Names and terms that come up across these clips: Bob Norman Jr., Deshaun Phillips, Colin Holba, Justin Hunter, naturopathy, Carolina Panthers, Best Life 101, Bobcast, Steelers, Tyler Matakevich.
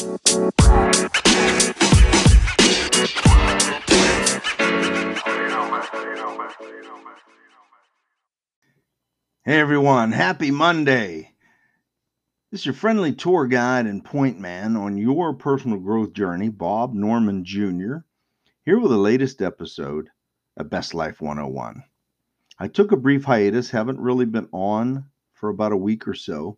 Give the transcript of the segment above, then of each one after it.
Hey everyone, happy Monday. This is your friendly tour guide and point man on your personal growth journey, Bob Norman Jr., here with the latest episode of Best Life 101. I took a brief hiatus, haven't really been on for about a week or so,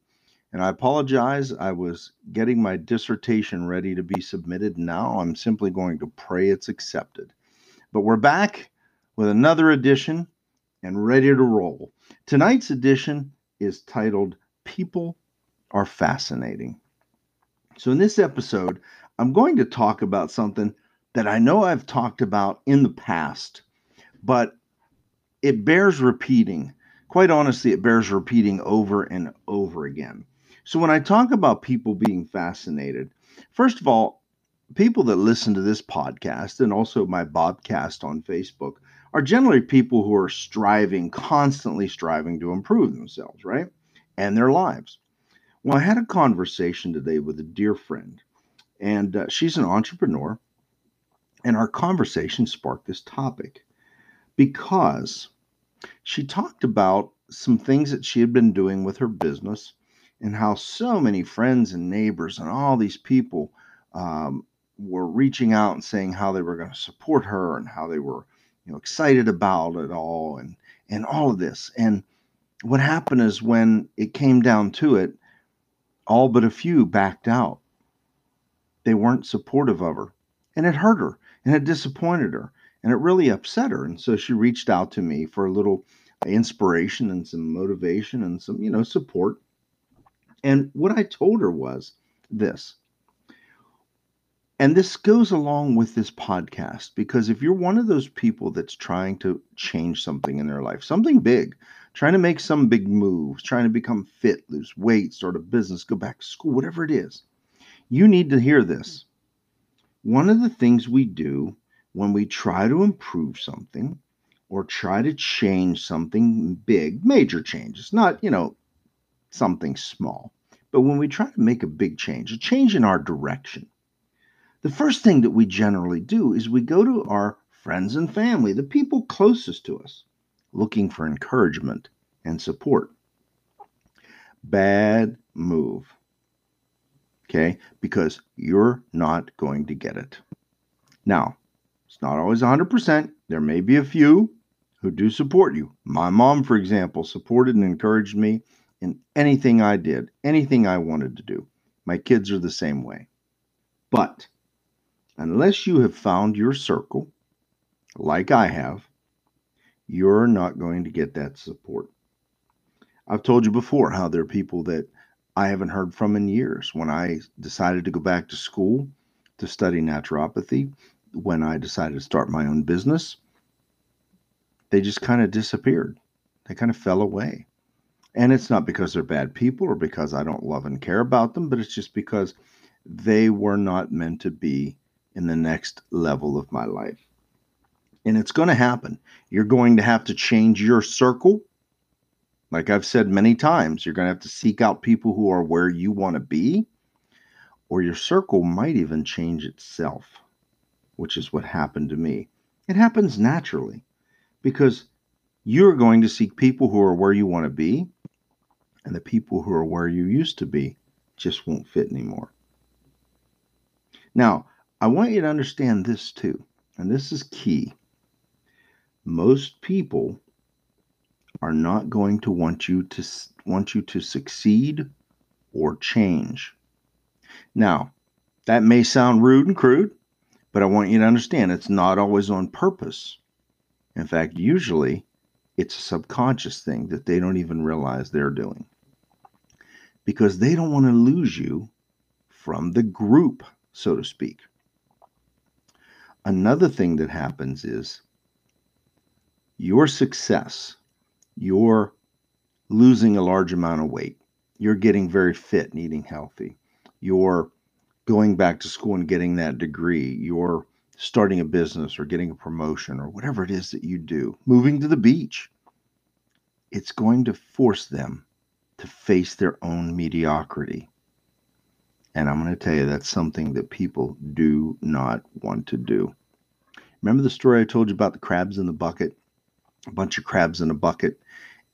and I apologize. I was getting my dissertation ready to be submitted. Now I'm simply going to pray it's accepted. But we're back with another edition and ready to roll. Tonight's edition is titled, People Are Fascinating. So in this episode, I'm going to talk about something that I know I've talked about in the past, but it bears repeating. Quite honestly, it bears repeating over and over again. So when I talk about people being fascinated, first of all, people that listen to this podcast and also my Bobcast on Facebook are generally people who are constantly striving to improve themselves, right? And their lives. Well, I had a conversation today with a dear friend, and she's an entrepreneur, and our conversation sparked this topic because she talked about some things that she had been doing with her business and how so many friends and neighbors and all these people were reaching out and saying how they were going to support her and how they were excited about it all and all of this. And what happened is when it came down to it, all but a few backed out. They weren't supportive of her, and it hurt her, and it disappointed her, and it really upset her. And so she reached out to me for a little inspiration and some motivation and some, support. And what I told her was this. And this goes along with this podcast, because if you're one of those people that's trying to change something in their life, something big, trying to make some big moves, trying to become fit, lose weight, start a business, go back to school, whatever it is, you need to hear this. One of the things we do when we try to improve something or try to change something big, major changes, not, something small, but when we try to make a change in our direction, the first thing that we generally do is we go to our friends and family, the people closest to us, looking for encouragement and support. Bad move, okay? Because you're not going to get it. Now, it's not always 100%. There may be a few who do support you. My mom, for example, supported and encouraged me in anything I did, anything I wanted to do. My kids are the same way. But unless you have found your circle, like I have, you're not going to get that support. I've told you before how there are people that I haven't heard from in years. When I decided to go back to school to study naturopathy, when I decided to start my own business, they just kind of disappeared. They kind of fell away. And it's not because they're bad people or because I don't love and care about them, but it's just because they were not meant to be in the next level of my life. And it's going to happen. You're going to have to change your circle. Like I've said many times, you're going to have to seek out people who are where you want to be, or your circle might even change itself, which is what happened to me. It happens naturally because you're going to seek people who are where you want to be, and the people who are where you used to be just won't fit anymore. Now, I want you to understand this too, and this is key. Most people are not going to want you to succeed or change. Now, that may sound rude and crude, but I want you to understand it's not always on purpose. In fact, usually it's a subconscious thing that they don't even realize they're doing, because they don't want to lose you from the group, so to speak. Another thing that happens is your success, you're losing a large amount of weight, you're getting very fit and eating healthy, you're going back to school and getting that degree, you're starting a business or getting a promotion or whatever it is that you do, moving to the beach. It's going to force them to face their own mediocrity. And I'm going to tell you, that's something that people do not want to do. Remember the story I told you about the crabs in the bucket? A bunch of crabs in a bucket,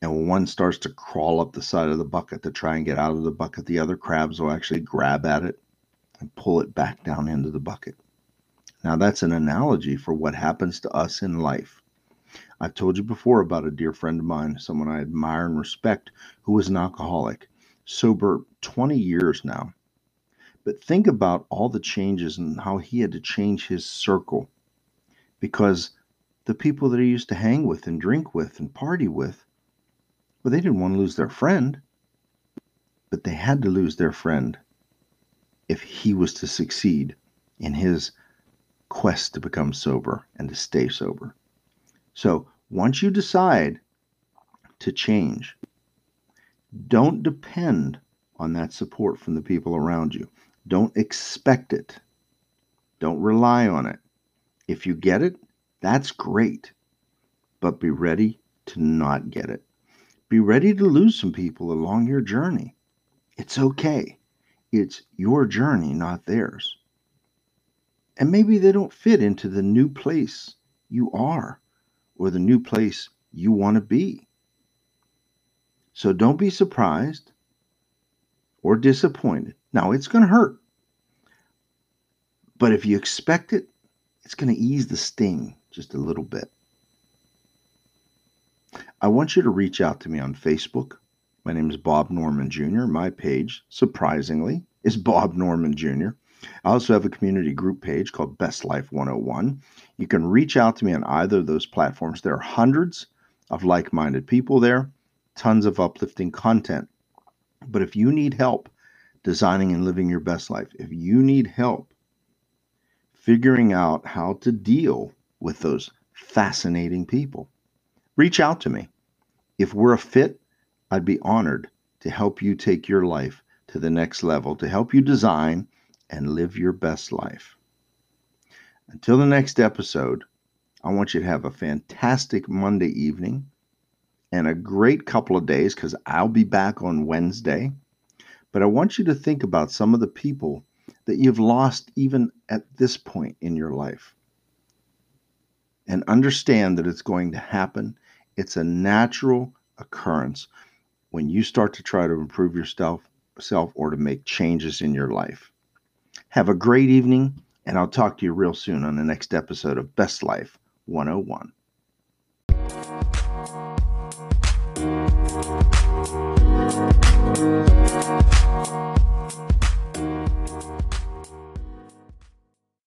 and one starts to crawl up the side of the bucket to try and get out of the bucket. The other crabs will actually grab at it and pull it back down into the bucket. Now, that's an analogy for what happens to us in life. I've told you before about a dear friend of mine, someone I admire and respect, who was an alcoholic, sober 20 years now. But think about all the changes and how he had to change his circle, because the people that he used to hang with and drink with and party with, well, they didn't want to lose their friend, but they had to lose their friend if he was to succeed in his quest to become sober and to stay sober. So once you decide to change, don't depend on that support from the people around you. Don't expect it. Don't rely on it. If you get it, that's great. But be ready to not get it. Be ready to lose some people along your journey. It's okay. It's your journey, not theirs. And maybe they don't fit into the new place you are or the new place you want to be. So don't be surprised or disappointed. Now, it's going to hurt. But if you expect it, it's going to ease the sting just a little bit. I want you to reach out to me on Facebook. My name is Bob Norman Jr. My page, surprisingly, is Bob Norman Jr. I also have a community group page called Best Life 101. You can reach out to me on either of those platforms. There are hundreds of like-minded people there, tons of uplifting content. But if you need help designing and living your best life, if you need help figuring out how to deal with those fascinating people, reach out to me. If we're a fit, I'd be honored to help you take your life to the next level, to help you design and live your best life. Until the next episode, I want you to have a fantastic Monday evening and a great couple of days, because I'll be back on Wednesday. But I want you to think about some of the people that you've lost even at this point in your life. And understand that it's going to happen. It's a natural occurrence when you start to try to improve yourself or to make changes in your life. Have a great evening, and I'll talk to you real soon on the next episode of Best Life 101.